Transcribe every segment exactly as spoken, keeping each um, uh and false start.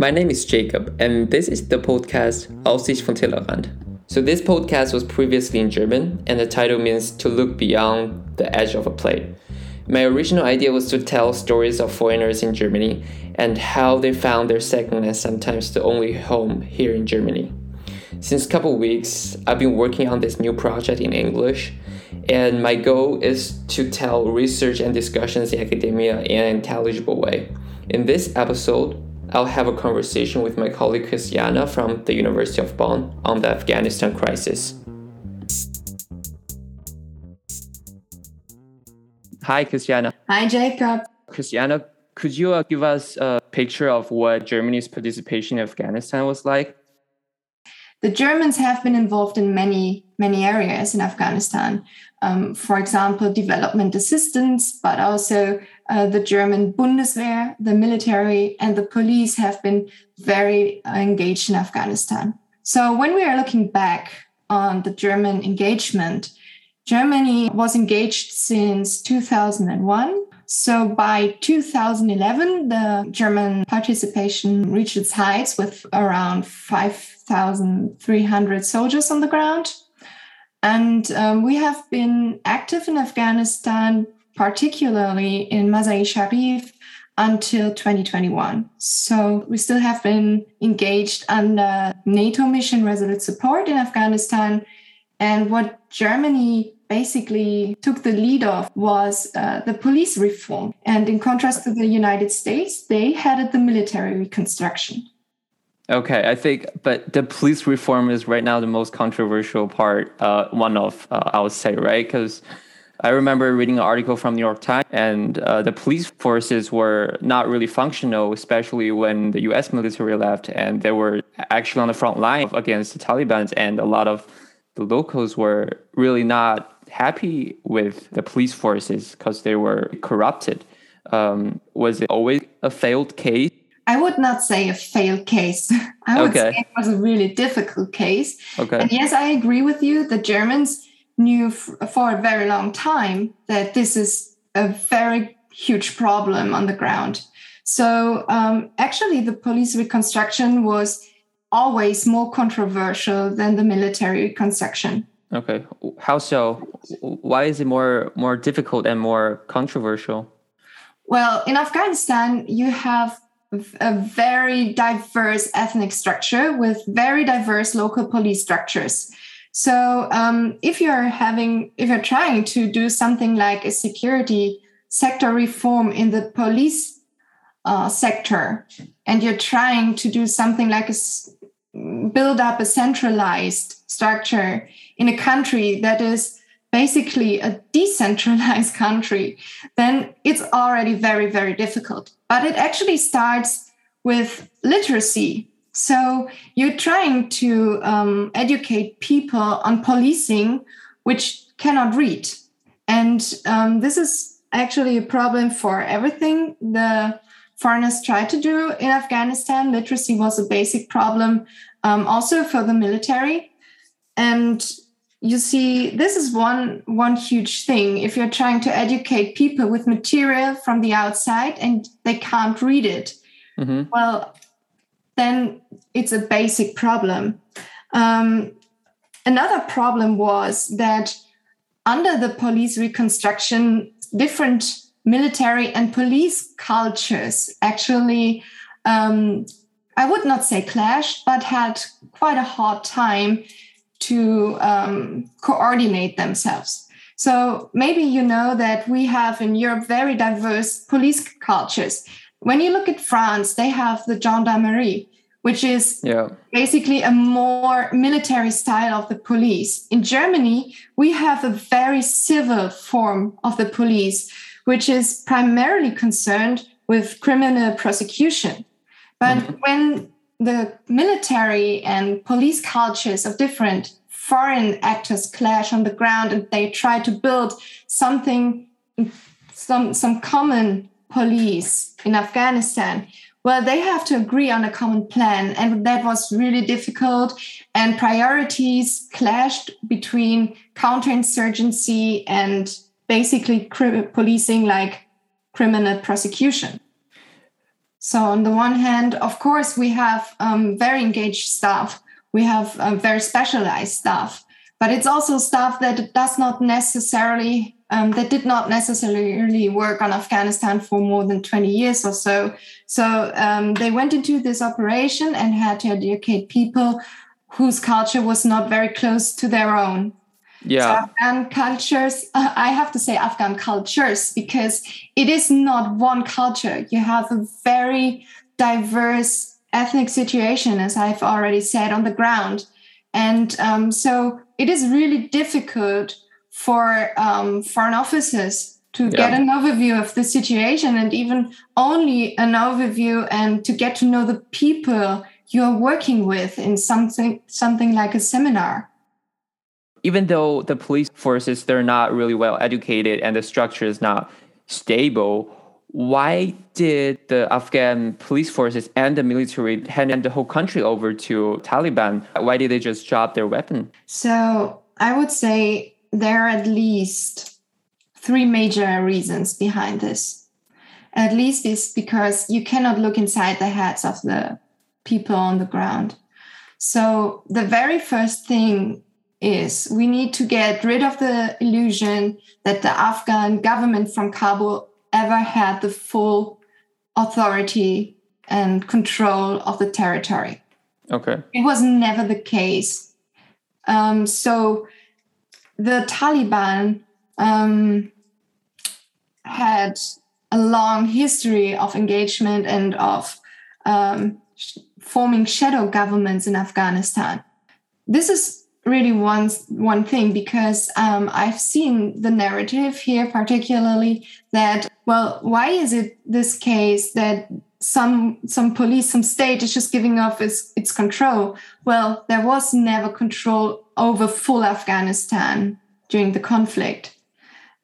My name is Jacob, and this is the podcast Aussicht vom Tellerrand. So this podcast was previously in German, and the title means to look beyond the edge of a plate. My original idea was to tell stories of foreigners in Germany and how they found their second and sometimes the only home here in Germany. Since a couple weeks, I've been working on this new project in English, and my goal is to tell research and discussions in academia in an intelligible way. In this episode, I'll have a conversation with my colleague Christiana from the University of Bonn on the Afghanistan crisis. Hi, Christiana. Hi, Jacob. Christiana, could you uh, give us a picture of what Germany's participation in Afghanistan was like? The Germans have been involved in many, many areas in Afghanistan. Um, for example, development assistance, but also uh, the German Bundeswehr, the military, and the police have been very uh, engaged in Afghanistan. So when we are looking back on the German engagement, Germany was engaged since two thousand one. So by two thousand eleven, the German participation reached its heights with around five thousand three hundred soldiers on the ground. And um, we have been active in Afghanistan, particularly in Mazar-e-Sharif, until twenty twenty-one. So we still have been engaged under NATO mission Resolute Support in Afghanistan. And what Germany basically took the lead of was uh, the police reform. And in contrast to the United States, they headed the military reconstruction. Okay, I think, but the police reform is right now the most controversial part, uh, one of, uh, I would say, right? Because I remember reading an article from New York Times, and uh, the police forces were not really functional, especially when the U S military left, and they were actually on the front line against the Taliban, and a lot of the locals were really not happy with the police forces because they were corrupted. Um, was it always a failed case? I would not say a failed case. I would okay. say it was a really difficult case. Okay. And yes, I agree with you. The Germans knew f- for a very long time that this is a very huge problem on the ground. So um, actually, the police reconstruction was always more controversial than the military reconstruction. Okay. How so? Why is it more, more difficult and more controversial? Well, in Afghanistan, you have a very diverse ethnic structure with very diverse local police structures. So um, if you're having, if you're trying to do something like a security sector reform in the police uh, sector, and you're trying to do something like a build up a centralized structure in a country that is basically a decentralized country, then it's already very, very difficult. But it actually starts with literacy. So you're trying to um, educate people on policing, which cannot read. And um, this is actually a problem for everything the foreigners tried to do in Afghanistan. Literacy was a basic problem, um, also for the military. And you see, this is one, one huge thing. If you're trying to educate people with material from the outside and they can't read it, mm-hmm. well, then it's a basic problem. Um, another problem was that under the police reconstruction, different military and police cultures actually, um, I would not say clashed, but had quite a hard time to um, coordinate themselves. So maybe you know that we have in Europe very diverse police cultures. When you look at France, they have the gendarmerie, which is yeah. basically a more military style of the police. In Germany, we have a very civil form of the police, which is primarily concerned with criminal prosecution. But mm-hmm. when the military and police cultures of different foreign actors clash on the ground and they try to build something, some, some common police in Afghanistan, well, they have to agree on a common plan. And that was really difficult. And priorities clashed between counterinsurgency and basically cri- policing like criminal prosecution. So on the one hand, of course, we have um, very engaged staff. We have um, very specialized staff, but it's also staff that does not necessarily, um, that did not necessarily work on Afghanistan for more than twenty years or so. So um, they went into this operation and had to educate people whose culture was not very close to their own. Yeah. So Afghan cultures, uh, I have to say Afghan cultures, because it is not one culture. You have a very diverse ethnic situation, as I've already said, on the ground. And um, so it is really difficult for um, foreign officers to yeah. get an overview of the situation, and even only an overview, and to get to know the people you're working with in something something like a seminar. Even though the police forces, they're not really well educated and the structure is not stable, why did the Afghan police forces and the military hand the whole country over to Taliban? Why did they just drop their weapon? So I would say there are at least three major reasons behind this. At least is because you cannot look inside the heads of the people on the ground. So the very first thing is we need to get rid of the illusion that the Afghan government from Kabul ever had the full authority and control of the territory. Okay. It was never the case. Um, so the Taliban um, had a long history of engagement and of um, sh- forming shadow governments in Afghanistan. This is really one, one thing, because um, I've seen the narrative here, particularly that, well, why is it this case that some some police, some state is just giving up its, its control? Well, there was never control over full Afghanistan during the conflict.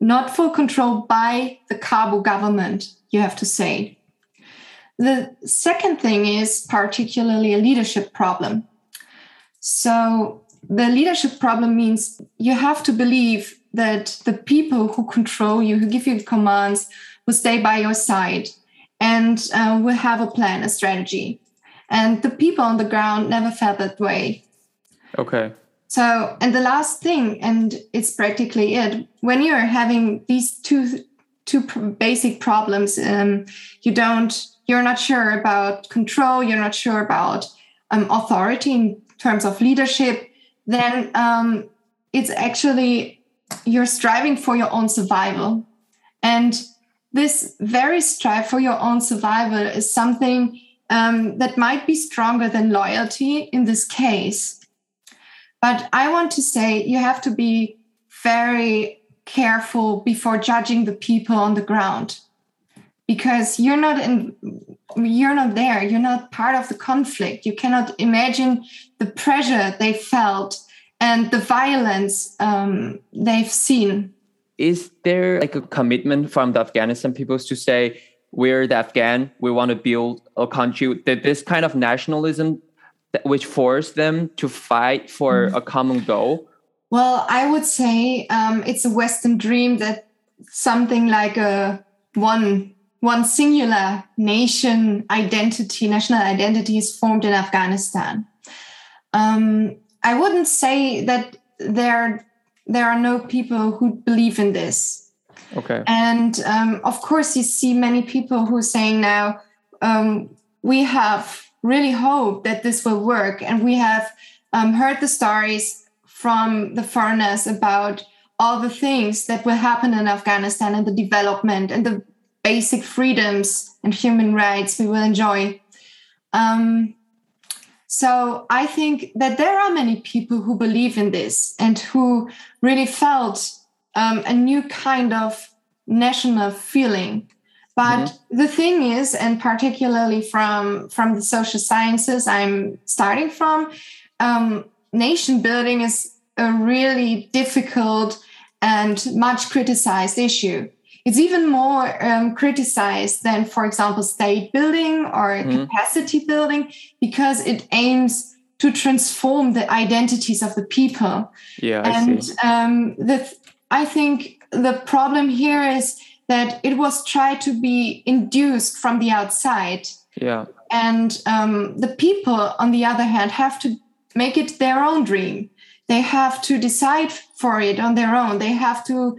Not full control by the Kabul government, you have to say. The second thing is particularly a leadership problem. So the leadership problem means you have to believe that the people who control you, who give you commands, will stay by your side and uh, will have a plan, a strategy. And the people on the ground never felt that way. Okay. So, and the last thing, and it's practically it, when you're having these two two basic problems, um, you don't, you're not sure about control, you're not sure about um, authority in terms of leadership, then um, it's actually you're striving for your own survival. And this very strive for your own survival is something um, that might be stronger than loyalty in this case. But I want to say you have to be very careful before judging the people on the ground, because you're not in, you're not there, you're not part of the conflict. You cannot imagine the pressure they felt and the violence um, they've seen. Is there like a commitment from the Afghanistan peoples to say, we're the Afghan, we want to build a country? That this kind of nationalism that, which forced them to fight for mm-hmm. a common goal? Well, I would say um, it's a Western dream that something like a one One singular nation identity, national identity is formed in Afghanistan. Um, I wouldn't say that there, there are no people who believe in this. Okay. And um, of course, you see many people who are saying now, um, we have really hoped that this will work. And we have um, heard the stories from the foreigners about all the things that will happen in Afghanistan and the development and the basic freedoms and human rights we will enjoy. Um, so I think that there are many people who believe in this and who really felt um, a new kind of national feeling. But mm-hmm. the thing is, and particularly from, from the social sciences I'm starting from, um, nation building is a really difficult and much criticized issue. It's even more um, criticized than, for example, state building or mm. capacity building, because it aims to transform the identities of the people. Yeah, and I see. Um, the th- I think the problem here is that it was tried to be induced from the outside Yeah. And um, the people, on the other hand, have to make it their own dream. They have to decide for it on their own. They have to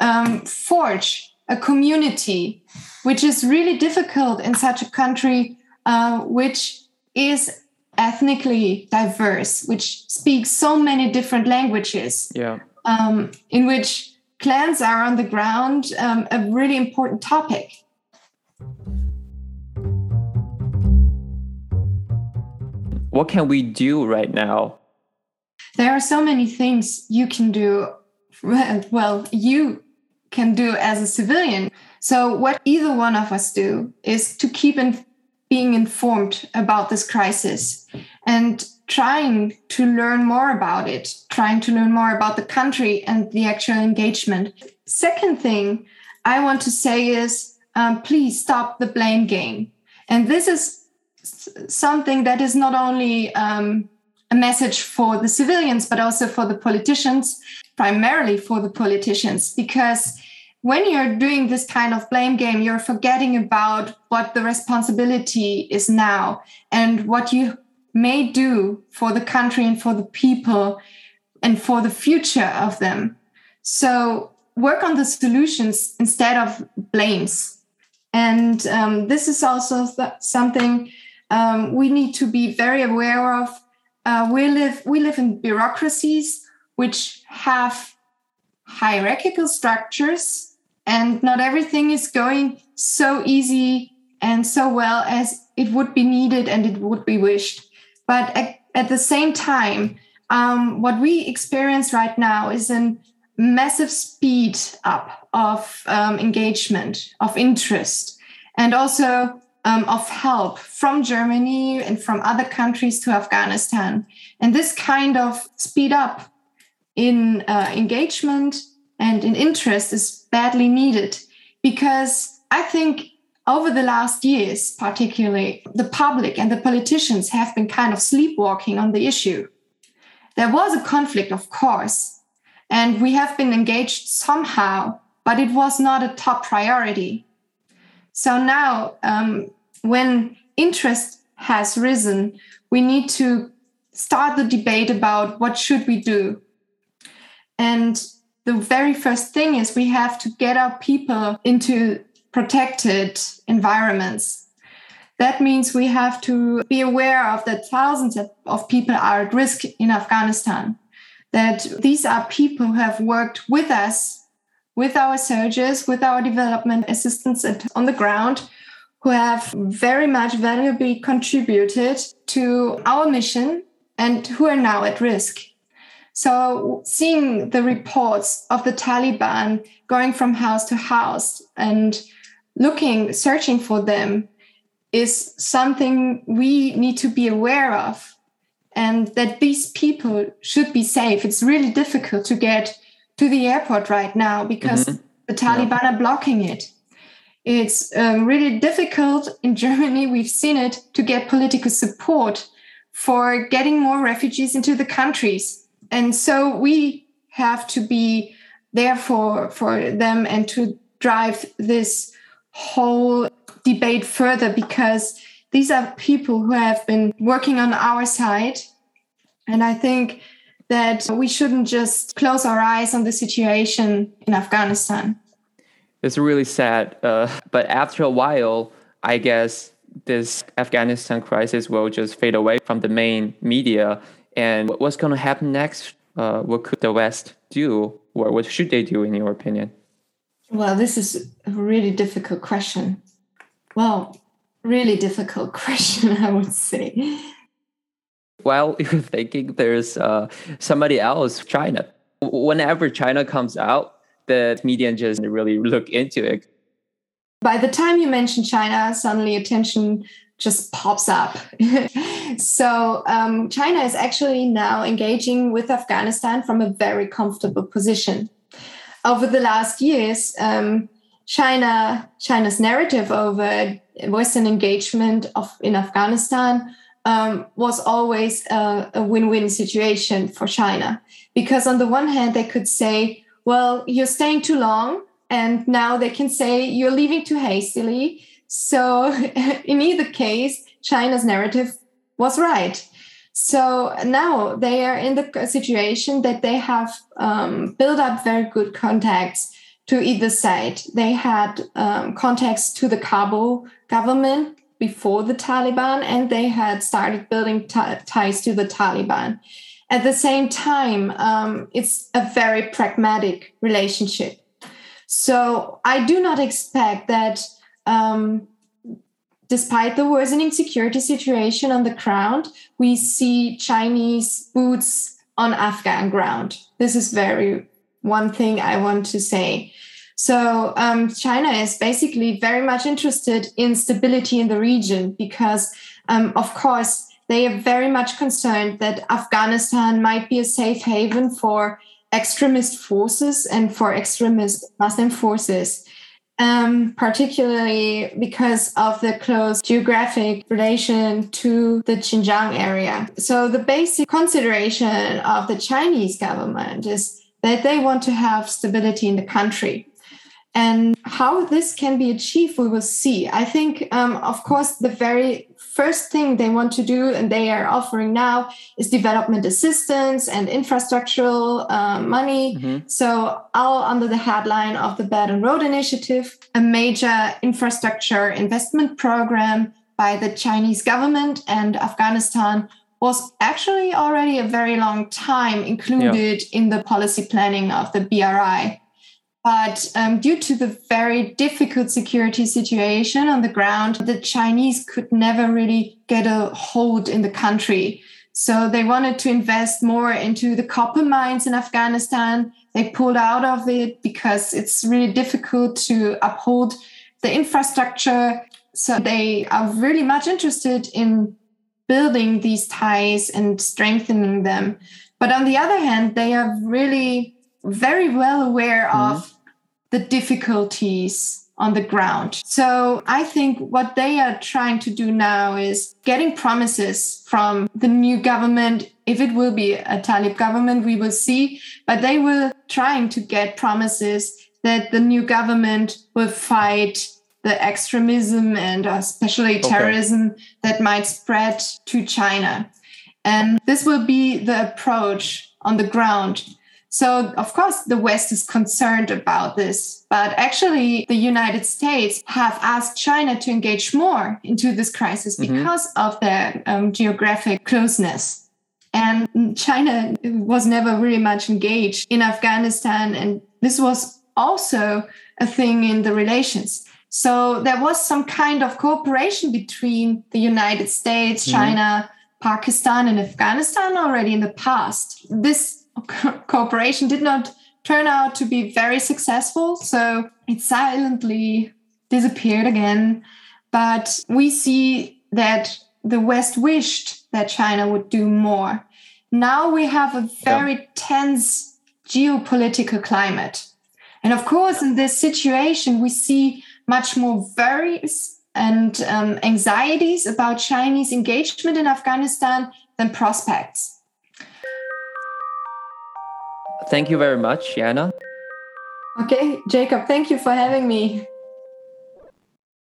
um, forge a community, which is really difficult in such a country uh, which is ethnically diverse, which speaks so many different languages, yeah. um, in which clans are on the ground, um, a really important topic. What can we do right now? There are so many things you can do, well, you can do as a civilian. So what either one of us do is to keep in, being informed about this crisis and trying to learn more about it, trying to learn more about the country and the actual engagement. Second thing I want to say is, um, please stop the blame game. And this is something that is not only... Um, a message for the civilians, but also for the politicians, primarily for the politicians, because when you're doing this kind of blame game, you're forgetting about what the responsibility is now and what you may do for the country and for the people and for the future of them. So work on the solutions instead of blames. And um, this is also th- something um, we need to be very aware of. Uh, we live we live in bureaucracies which have hierarchical structures, and not everything is going so easy and so well as it would be needed and it would be wished. But at, at the same time, um, what we experience right now is a massive speed up of um, engagement, of interest, and also Um, of help from Germany and from other countries to Afghanistan. And this kind of speed up in uh, engagement and in interest is badly needed, because I think over the last years, particularly, the public and the politicians have been kind of sleepwalking on the issue. There was a conflict, of course, and we have been engaged somehow, but it was not a top priority. So now, um, when interest has risen, we need to start the debate about what should we do. And the very first thing is we have to get our people into protected environments. That means we have to be aware of that thousands of people are at risk in Afghanistan, that these are people who have worked with us, with our soldiers, with our development assistants on the ground, who have very much valuably contributed to our mission and who are now at risk. So seeing the reports of the Taliban going from house to house and looking, searching for them is something we need to be aware of, and that these people should be safe. It's really difficult to get to the airport right now because mm-hmm. the Taliban yeah. are blocking it. It's um, really difficult in Germany, we've seen it, to get political support for getting more refugees into the countries. And so we have to be there for, for them and to drive this whole debate further, because these are people who have been working on our side. And I think that we shouldn't just close our eyes on the situation in Afghanistan. It's really sad, uh, but after a while, I guess this Afghanistan crisis will just fade away from the main media. And what's going to happen next? Uh, what could the West do? Or what should they do, in your opinion? Well, this is a really difficult question. Well, really difficult question, I would say. While you're thinking, there's uh, somebody else, China. Whenever China comes out, the media just really look into it. By the time you mention China, suddenly attention just pops up. So um, China is actually now engaging with Afghanistan from a very comfortable position. Over the last years, um, China, China's narrative over Western engagement of, in Afghanistan Um, was always a, a win-win situation for China. Because on the one hand, they could say, well, you're staying too long. And now they can say, you're leaving too hastily. So in either case, China's narrative was right. So now they are in the situation that they have um, built up very good contacts to either side. They had um, contacts to the Kabul government before the Taliban, and they had started building t- ties to the Taliban. At the same time, um, it's a very pragmatic relationship. So I do not expect that Um, despite the worsening security situation on the ground, we see Chinese boots on Afghan ground. This is very one thing I want to say. So um, China is basically very much interested in stability in the region because, um, of course, they are very much concerned that Afghanistan might be a safe haven for extremist forces and for extremist Muslim forces. Um, particularly because of the close geographic relation to the Xinjiang area. So the basic consideration of the Chinese government is that they want to have stability in the country. And how this can be achieved, we will see. I think, um, of course, the very first thing they want to do and they are offering now is development assistance and infrastructural uh, money. Mm-hmm. So all under the headline of the Belt and Road Initiative, a major infrastructure investment program by the Chinese government, and Afghanistan was actually already a very long time included yeah. in the policy planning of the B R I. But um, due to the very difficult security situation on the ground, the Chinese could never really get a hold in the country. So they wanted to invest more into the copper mines in Afghanistan. They pulled out of it because it's really difficult to uphold the infrastructure. So they are really much interested in building these ties and strengthening them. But on the other hand, they are really very well aware mm-hmm. of the difficulties on the ground. So I think what they are trying to do now is getting promises from the new government. If it will be a Taliban government, we will see. But they were trying to get promises that the new government will fight the extremism and especially okay. terrorism that might spread to China. And this will be the approach on the ground. So, of course, the West is concerned about this, but actually the United States have asked China to engage more into this crisis mm-hmm. because of their um, geographic closeness. And China was never really much engaged in Afghanistan, and this was also a thing in the relations. So there was some kind of cooperation between the United States, mm-hmm. China, Pakistan, and Afghanistan already in the past. This cooperation did not turn out to be very successful, so it silently disappeared again. But we see that the West wished that China would do more. Now we have a very yeah. tense geopolitical climate. And of course, in this situation, we see much more worries and um, anxieties about Chinese engagement in Afghanistan than prospects. Thank you very much, Jana. Okay, Jacob, thank you for having me.